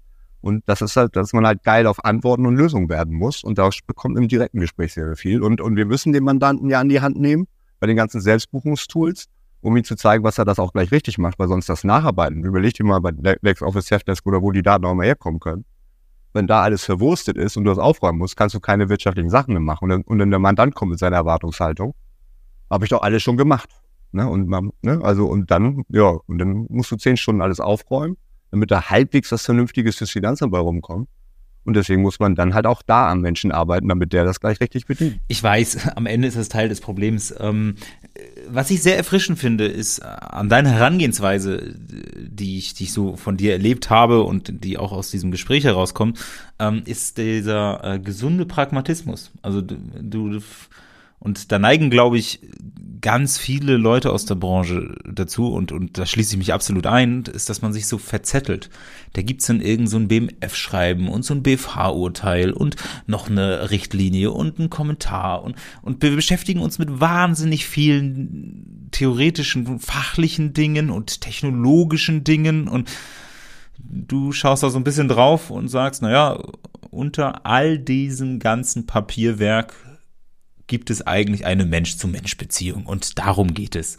Und das ist halt, dass man halt geil auf Antworten und Lösungen werden muss. Und da bekommt im direkten Gespräch sehr viel. Und wir müssen den Mandanten ja an die Hand nehmen, bei den ganzen Selbstbuchungstools, um ihm zu zeigen, was er das auch gleich richtig macht, weil sonst das Nacharbeiten. Überleg dir mal bei LexOffice, Chefdesk oder wo die Daten auch mal herkommen können. Wenn da alles verwurstet ist und du das aufräumen musst, kannst du keine wirtschaftlichen Sachen mehr machen. Und dann der Mandant kommt mit seiner Erwartungshaltung. Habe ich doch alles schon gemacht. Ne? Und dann musst du 10 Stunden alles aufräumen, damit da halbwegs was Vernünftiges fürs Finanzamt bei rumkommt. Und deswegen muss man dann halt auch da am Menschen arbeiten, damit der das gleich richtig bedient. Ich weiß, am Ende ist das Teil des Problems. Was ich sehr erfrischend finde, ist an deiner Herangehensweise, die ich so von dir erlebt habe und die auch aus diesem Gespräch herauskommt, ist dieser gesunde Pragmatismus. Also und da neigen, glaube ich, ganz viele Leute aus der Branche dazu, und da schließe ich mich absolut ein, ist, dass man sich so verzettelt. Da gibt's dann irgend so ein BMF-Schreiben und so ein BFH-Urteil und noch eine Richtlinie und einen Kommentar. Und wir beschäftigen uns mit wahnsinnig vielen theoretischen, fachlichen Dingen und technologischen Dingen. Und du schaust da so ein bisschen drauf und sagst, unter all diesem ganzen Papierwerk gibt es eigentlich eine Mensch-zu-Mensch-Beziehung und darum geht es.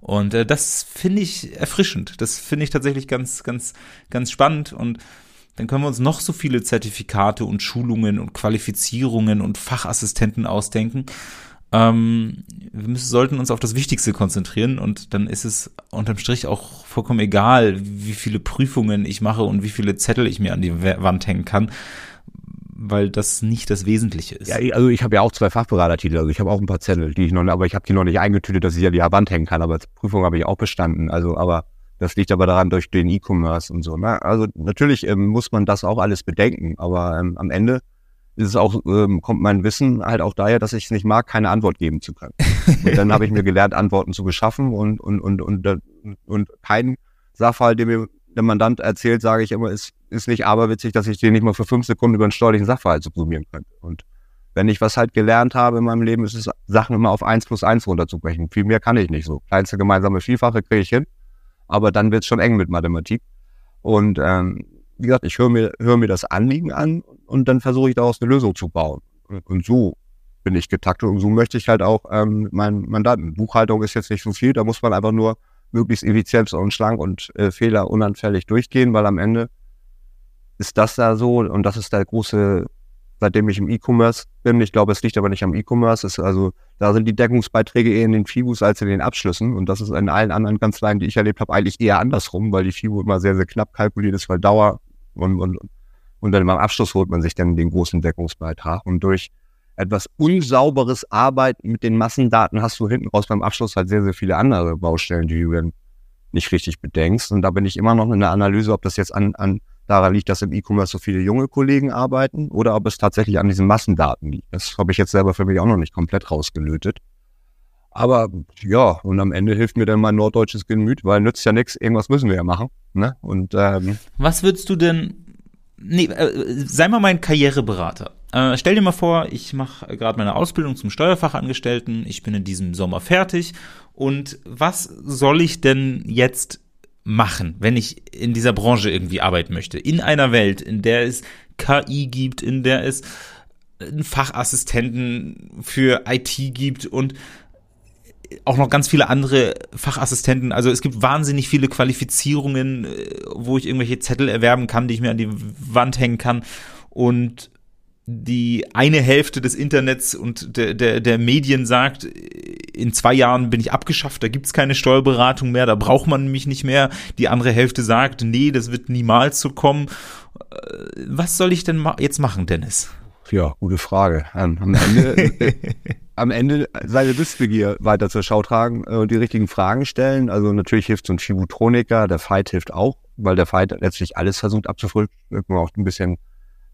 Und das finde ich erfrischend. Das finde ich tatsächlich ganz, ganz, ganz spannend. Und dann können wir uns noch so viele Zertifikate und Schulungen und Qualifizierungen und Fachassistenten ausdenken. Wir sollten uns auf das Wichtigste konzentrieren und dann ist es unterm Strich auch vollkommen egal, wie viele Prüfungen ich mache und wie viele Zettel ich mir an die Wand hängen kann, weil das nicht das Wesentliche ist. Ja, also ich habe ja auch 2 Fachberatertitel, also ich habe auch ein paar Zettel, aber ich habe die noch nicht eingetütet, dass ich ja die Wand hängen kann, aber Prüfung habe ich auch bestanden, aber das liegt aber daran durch den E-Commerce und so. Ne? Also natürlich muss man das auch alles bedenken, aber am Ende ist es auch, kommt mein Wissen halt auch daher, dass ich es nicht mag, keine Antwort geben zu können. Und dann habe ich mir gelernt, Antworten zu beschaffen und keinen Sachverhalt, den mir der Mandant erzählt, sage ich immer, ist nicht aberwitzig, dass ich den nicht mal für 5 Sekunden über einen steuerlichen Sachverhalt subsumieren könnte. Und wenn ich was halt gelernt habe in meinem Leben, ist es, Sachen immer auf 1+1 runterzubrechen. Viel mehr kann ich nicht so. Kleinste gemeinsame Vielfache kriege ich hin, aber dann wird es schon eng mit Mathematik. Und wie gesagt, ich höre mir das Anliegen an und dann versuche ich daraus eine Lösung zu bauen. Und so bin ich getaktet und so möchte ich halt auch meinen Mandanten. Buchhaltung ist jetzt nicht so viel, da muss man einfach nur möglichst effizient und schlank und fehlerunanfällig durchgehen, weil am Ende ist das da so, und das ist der große, seitdem ich im E-Commerce bin, ich glaube, es liegt aber nicht am E-Commerce, da sind die Deckungsbeiträge eher in den FIBUs als in den Abschlüssen, und das ist in allen anderen Kanzleien, die ich erlebt habe, eigentlich eher andersrum, weil die FIBU immer sehr, sehr knapp kalkuliert ist, weil Dauer und Und dann am Abschluss holt man sich dann den großen Deckungsbeitrag. Und durch etwas unsauberes Arbeiten mit den Massendaten hast du hinten raus beim Abschluss halt sehr, sehr viele andere Baustellen, die du dann nicht richtig bedenkst. Und da bin ich immer noch in der Analyse, ob das jetzt daran liegt, dass im E-Commerce so viele junge Kollegen arbeiten oder ob es tatsächlich an diesen Massendaten liegt. Das habe ich jetzt selber für mich auch noch nicht komplett rausgelötet. Aber ja, und am Ende hilft mir dann mein norddeutsches Gemüt, weil nützt ja nichts, irgendwas müssen wir ja machen. Ne? Und was würdest du denn, sei mal mein Karriereberater. Stell dir mal vor, ich mache gerade meine Ausbildung zum Steuerfachangestellten, ich bin in diesem Sommer fertig und was soll ich denn jetzt machen, wenn ich in dieser Branche irgendwie arbeiten möchte? In einer Welt, in der es KI gibt, in der es einen Fachassistenten für IT gibt und auch noch ganz viele andere Fachassistenten. Also es gibt wahnsinnig viele Qualifizierungen, wo ich irgendwelche Zettel erwerben kann, die ich mir an die Wand hängen kann. Und die eine Hälfte des Internets und der Medien sagt, in 2 Jahren bin ich abgeschafft, da gibt's keine Steuerberatung mehr, da braucht man mich nicht mehr. Die andere Hälfte sagt, nee, das wird niemals so kommen. Was soll ich denn jetzt machen, Dennis? Ja, gute Frage. Am Ende seine Wissbegier weiter zur Schau tragen und die richtigen Fragen stellen. Also natürlich hilft so ein Chibutroniker, der FAIT hilft auch, weil der FAIT letztlich alles versucht abzufrühstücken, auch ein bisschen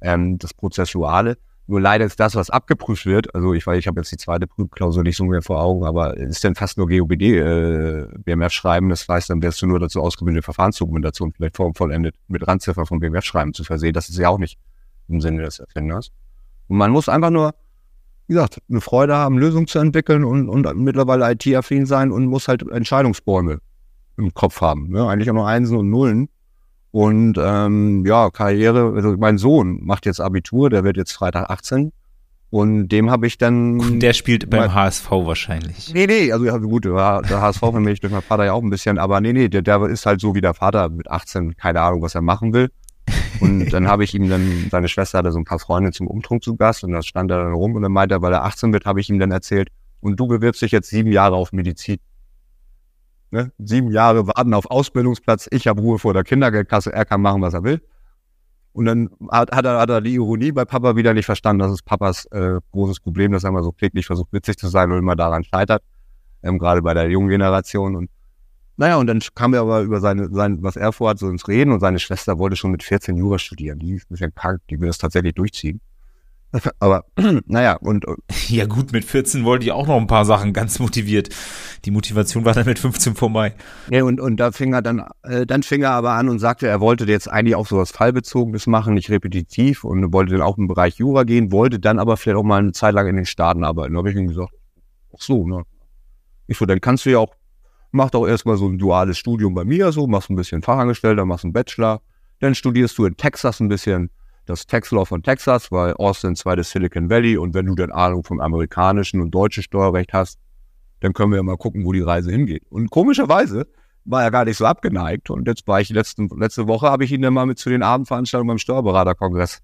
das Prozessuale. Nur leider ist das, was abgeprüft wird, also ich habe jetzt die zweite Prüfklausur nicht so mehr vor Augen, aber ist dann fast nur GoBD, BMF schreiben, das heißt, dann wärst du nur dazu ausgebildete Verfahrensdokumentation, vielleicht formvollendet mit Randziffer von BMF schreiben zu versehen. Das ist ja auch nicht im Sinne des Erfinders. Und man muss einfach nur, wie gesagt, eine Freude haben, Lösungen zu entwickeln und mittlerweile IT-affin sein und muss halt Entscheidungsbäume im Kopf haben. Ne? Eigentlich auch nur Einsen und Nullen. Und ja, Karriere, also mein Sohn macht jetzt Abitur, der wird jetzt Freitag 18. Und dem habe ich dann... Und der spielt beim HSV wahrscheinlich. Nee, also ja, gut, der HSV für mich durch meinen Vater ja auch ein bisschen, aber nee, der ist halt so wie der Vater mit 18, keine Ahnung, was er machen will. Und dann habe ich ihm dann, seine Schwester hatte so ein paar Freunde zum Umtrunk zu Gast und da stand er dann rum und dann meinte er, weil er 18 wird, habe ich ihm dann erzählt, und du bewirbst dich jetzt 7 Jahre auf Medizin. Ne? 7 Jahre warten auf Ausbildungsplatz, ich habe Ruhe vor der Kindergeldkasse, er kann machen, was er will. Und dann hat er die Ironie bei Papa wieder nicht verstanden, das ist Papas großes Problem, dass er immer so kläglich versucht, witzig zu sein und immer daran scheitert, gerade bei der jungen Generation. Und naja, und dann kam er aber über was er vorhat, so ins Reden. Und seine Schwester wollte schon mit 14 Jura studieren. Die ist ein bisschen krank, die will das tatsächlich durchziehen. Aber naja, und... Ja gut, mit 14 wollte ich auch noch ein paar Sachen ganz motiviert. Die Motivation war dann mit 15 vorbei. Ja, und da fing er dann aber an und sagte, er wollte jetzt eigentlich auch sowas Fallbezogenes machen, nicht repetitiv. Und wollte dann auch im Bereich Jura gehen, wollte dann aber vielleicht auch mal eine Zeit lang in den Staaten arbeiten. Da habe ich ihm gesagt, ach so, ne? Ich so, dann kannst du ja auch... Mach doch erstmal so ein duales Studium bei mir, so, machst ein bisschen Fachangestellter, machst einen Bachelor, dann studierst du in Texas ein bisschen das Tax Law von Texas, weil Austin 2 das Silicon Valley, und wenn du dann Ahnung vom amerikanischen und deutschen Steuerrecht hast, dann können wir ja mal gucken, wo die Reise hingeht. Und komischerweise war er gar nicht so abgeneigt, und jetzt war ich letzte Woche, habe ich ihn dann mal mit zu den Abendveranstaltungen beim Steuerberaterkongress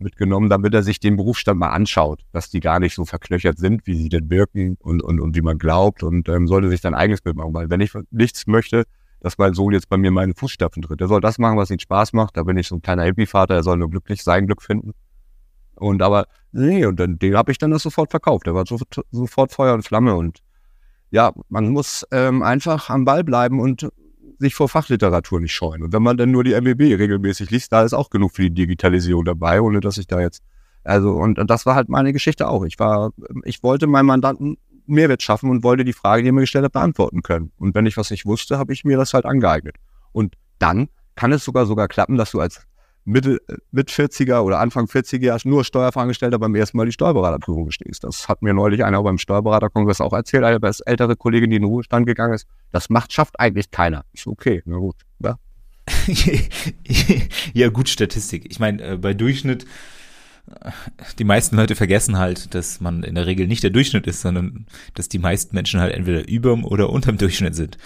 mitgenommen, damit er sich den Berufsstand mal anschaut, dass die gar nicht so verklöchert sind, wie sie denn wirken und wie man glaubt, und sollte sich sein eigenes Bild machen, weil wenn ich nichts möchte, dass mein Sohn jetzt bei mir meine Fußstapfen tritt. Er soll das machen, was ihm Spaß macht, da bin ich so ein kleiner Hippie-Vater, er soll nur glücklich sein Glück finden. Und aber, nee, und dann, den habe ich dann das sofort verkauft, der war sofort Feuer und Flamme, und ja, man muss einfach am Ball bleiben und sich vor Fachliteratur nicht scheuen. Und wenn man dann nur die MBB regelmäßig liest, da ist auch genug für die Digitalisierung dabei, ohne dass ich da jetzt... Also, und das war halt meine Geschichte auch. Ich wollte meinem Mandanten Mehrwert schaffen und wollte die Frage, die er mir gestellt hat, beantworten können. Und wenn ich was nicht wusste, habe ich mir das halt angeeignet. Und dann kann es sogar klappen, dass du als mit 40er oder Anfang 40er nur Steuerfachangestellter beim ersten Mal die Steuerberaterprüfung bestehst. Das hat mir neulich einer beim Steuerberaterkongress auch erzählt, eine ältere Kollegin, die in den Ruhestand gegangen ist. Das schafft eigentlich keiner. Ist okay, na gut. Ja, ja gut, Statistik. Ich meine, bei Durchschnitt, die meisten Leute vergessen halt, dass man in der Regel nicht der Durchschnitt ist, sondern dass die meisten Menschen halt entweder überm oder unterm Durchschnitt sind.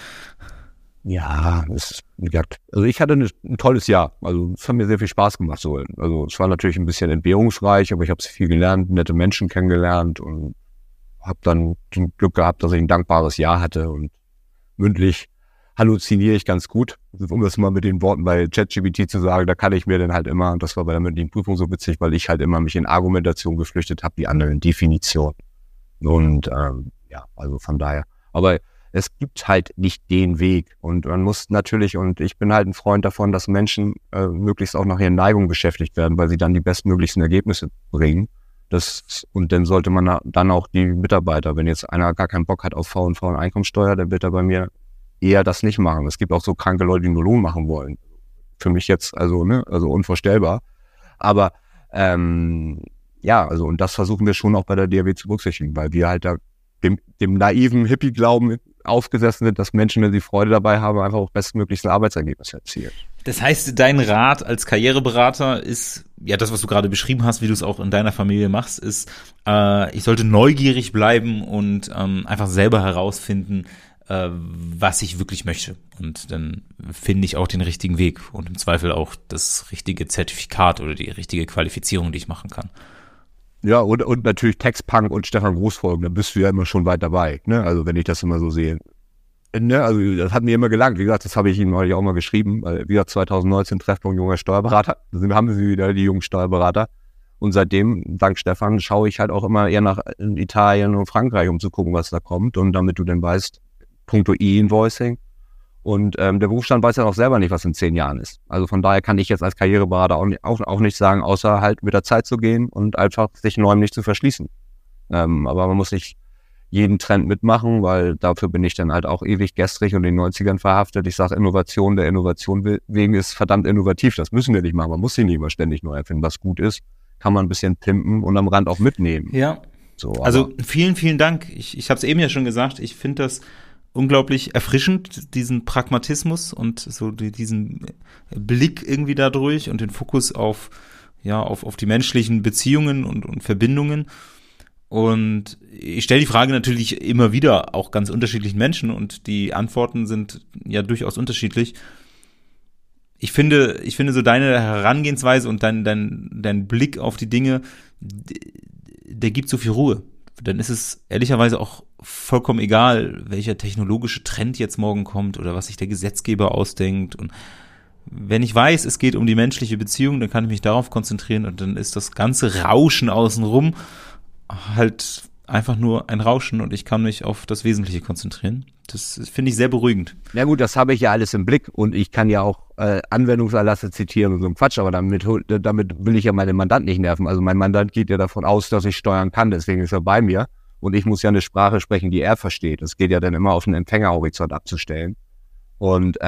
Ja, also ich hatte ein tolles Jahr. Also es hat mir sehr viel Spaß gemacht. So. Also es war natürlich ein bisschen entbehrungsreich, aber ich habe viel gelernt, nette Menschen kennengelernt und habe dann zum Glück gehabt, dass ich ein dankbares Jahr hatte und mündlich halluziniere ich ganz gut, um das mal mit den Worten bei ChatGPT zu sagen. Da kann ich mir dann halt immer, und das war bei der mündlichen Prüfung so witzig, weil ich halt immer mich in Argumentation geflüchtet habe, die anderen in Definition. Und ja, also von daher. Aber es gibt halt nicht den Weg. Und man muss natürlich, und ich bin halt ein Freund davon, dass Menschen möglichst auch nach ihren Neigungen beschäftigt werden, weil sie dann die bestmöglichsten Ergebnisse bringen. Und dann sollte man dann auch die Mitarbeiter, wenn jetzt einer gar keinen Bock hat auf V&V und Einkommensteuer, dann wird er bei mir eher das nicht machen. Es gibt auch so kranke Leute, die nur Lohn machen wollen. Für mich jetzt, also, ne, also unvorstellbar. Aber ja, also und das versuchen wir schon auch bei der DHW zu berücksichtigen, weil wir halt da dem naiven Hippie-Glauben aufgesessen sind, dass Menschen, wenn sie Freude dabei haben, einfach auch bestmöglichst ein Arbeitsergebnis erzielen. Das heißt, dein Rat als Karriereberater ist, ja, das, was du gerade beschrieben hast, wie du es auch in deiner Familie machst, ist, ich sollte neugierig bleiben und einfach selber herausfinden, was ich wirklich möchte. Und dann finde ich auch den richtigen Weg und im Zweifel auch das richtige Zertifikat oder die richtige Qualifizierung, die ich machen kann. Ja, und natürlich Taxpunk und Stefan Groß folgen, da bist du ja immer schon weit dabei, ne? Also wenn ich das immer so sehe. Ne? Also das hat mir immer gelangt. Wie gesagt, das habe ich Ihnen neulich auch mal geschrieben. Weil, wie gesagt, 2019 Treffpunkt junger Steuerberater. Da haben sie wieder die jungen Steuerberater. Und seitdem, dank Stefan, schaue ich halt auch immer eher nach Italien und Frankreich, um zu gucken, was da kommt. Und damit du dann weißt, punkto E-Invoicing. Und der Berufsstand weiß ja auch selber nicht, was in 10 Jahren ist. Also von daher kann ich jetzt als Karriereberater auch nicht sagen, außer halt mit der Zeit zu gehen und einfach sich neuem nicht zu verschließen. Aber man muss nicht jeden Trend mitmachen, weil dafür bin ich dann halt auch ewig gestrig und in den 90ern verhaftet. Ich sage Innovation, der Innovation wegen ist verdammt innovativ. Das müssen wir nicht machen. Man muss sich nicht immer ständig neu erfinden. Was gut ist, kann man ein bisschen pimpen und am Rand auch mitnehmen. Ja, so, also vielen, vielen Dank. Ich habe es eben ja schon gesagt, ich finde das unglaublich erfrischend, diesen Pragmatismus und so diesen Blick irgendwie dadurch und den Fokus auf, ja, auf die menschlichen Beziehungen und Verbindungen. Und ich stelle die Frage natürlich immer wieder auch ganz unterschiedlichen Menschen und die Antworten sind ja durchaus unterschiedlich. Ich finde so deine Herangehensweise und dein Blick auf die Dinge, der gibt so viel Ruhe. Dann ist es ehrlicherweise auch vollkommen egal, welcher technologische Trend jetzt morgen kommt oder was sich der Gesetzgeber ausdenkt. Und wenn ich weiß, es geht um die menschliche Beziehung, dann kann ich mich darauf konzentrieren und dann ist das ganze Rauschen außenrum halt einfach nur ein Rauschen und ich kann mich auf das Wesentliche konzentrieren. Das finde ich sehr beruhigend. Na gut, das habe ich ja alles im Blick und ich kann ja auch Anwendungserlasse zitieren und so ein Quatsch, aber damit will ich ja meinen Mandant nicht nerven. Also mein Mandant geht ja davon aus, dass ich steuern kann, deswegen ist er bei mir und ich muss ja eine Sprache sprechen, die er versteht. Es geht ja dann immer auf den Empfängerhorizont abzustellen und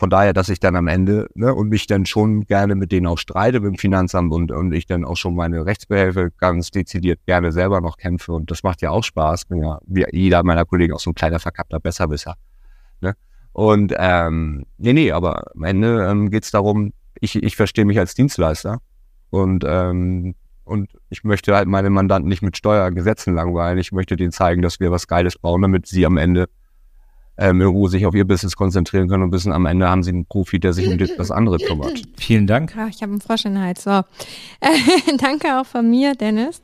von daher, dass ich dann am Ende und mich dann schon gerne mit denen auch streite mit dem Finanzamt und ich dann auch schon meine Rechtsbehelfe ganz dezidiert gerne selber noch kämpfe und das macht ja auch Spaß. Bin ja wie jeder meiner Kollegen auch so ein kleiner verkappter Besserwisser. Ne? Und aber am Ende geht's darum, ich verstehe mich als Dienstleister und ich möchte halt meine Mandanten nicht mit Steuergesetzen langweilen. Ich möchte denen zeigen, dass wir was Geiles bauen, damit sie am Ende in Ruhe sich auf ihr Business konzentrieren können und wissen, am Ende haben sie einen Profi, der sich um das andere kümmert. Vielen Dank. Ach, ich habe einen Frosch in den Hals. So. Danke auch von mir, Dennis.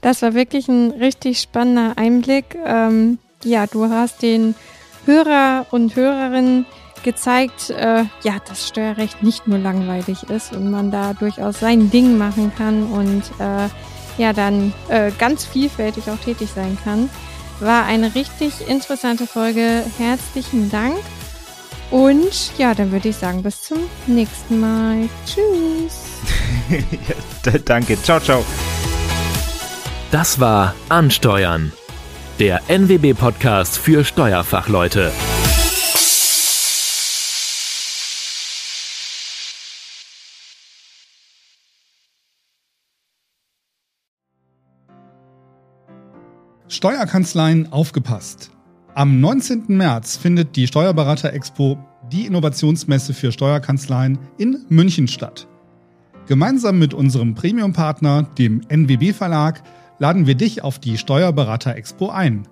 Das war wirklich ein richtig spannender Einblick. Ja, du hast den Hörer und Hörerinnen gezeigt, dass Steuerrecht nicht nur langweilig ist und man da durchaus sein Ding machen kann und dann ganz vielfältig auch tätig sein kann. War eine richtig interessante Folge. Herzlichen Dank. Und ja, dann würde ich sagen, bis zum nächsten Mal. Tschüss. Ja, danke. Ciao, ciao. Das war Ansteuern, der NWB-Podcast für Steuerfachleute. Steuerkanzleien aufgepasst! Am 19. März findet die Steuerberater-Expo, die Innovationsmesse für Steuerkanzleien, in München statt. Gemeinsam mit unserem Premium-Partner, dem NWB Verlag, laden wir dich auf die Steuerberater-Expo ein.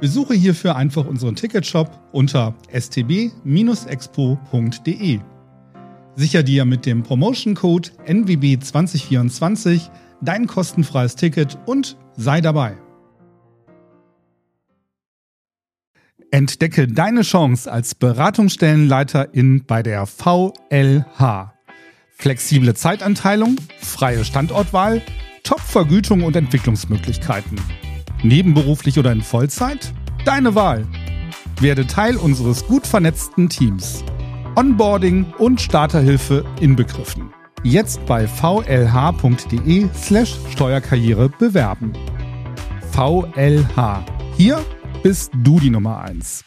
Besuche hierfür einfach unseren Ticketshop unter stb-expo.de. Sicher dir mit dem Promotion-Code NWB2024 dein kostenfreies Ticket und sei dabei! Entdecke deine Chance als Beratungsstellenleiterin bei der VLH. Flexible Zeitanteilung, freie Standortwahl, Top-Vergütung und Entwicklungsmöglichkeiten. Nebenberuflich oder in Vollzeit? Deine Wahl. Werde Teil unseres gut vernetzten Teams. Onboarding und Starterhilfe inbegriffen. Jetzt bei vlh.de/Steuerkarriere bewerben. VLH. Hier bist du die Nummer 1.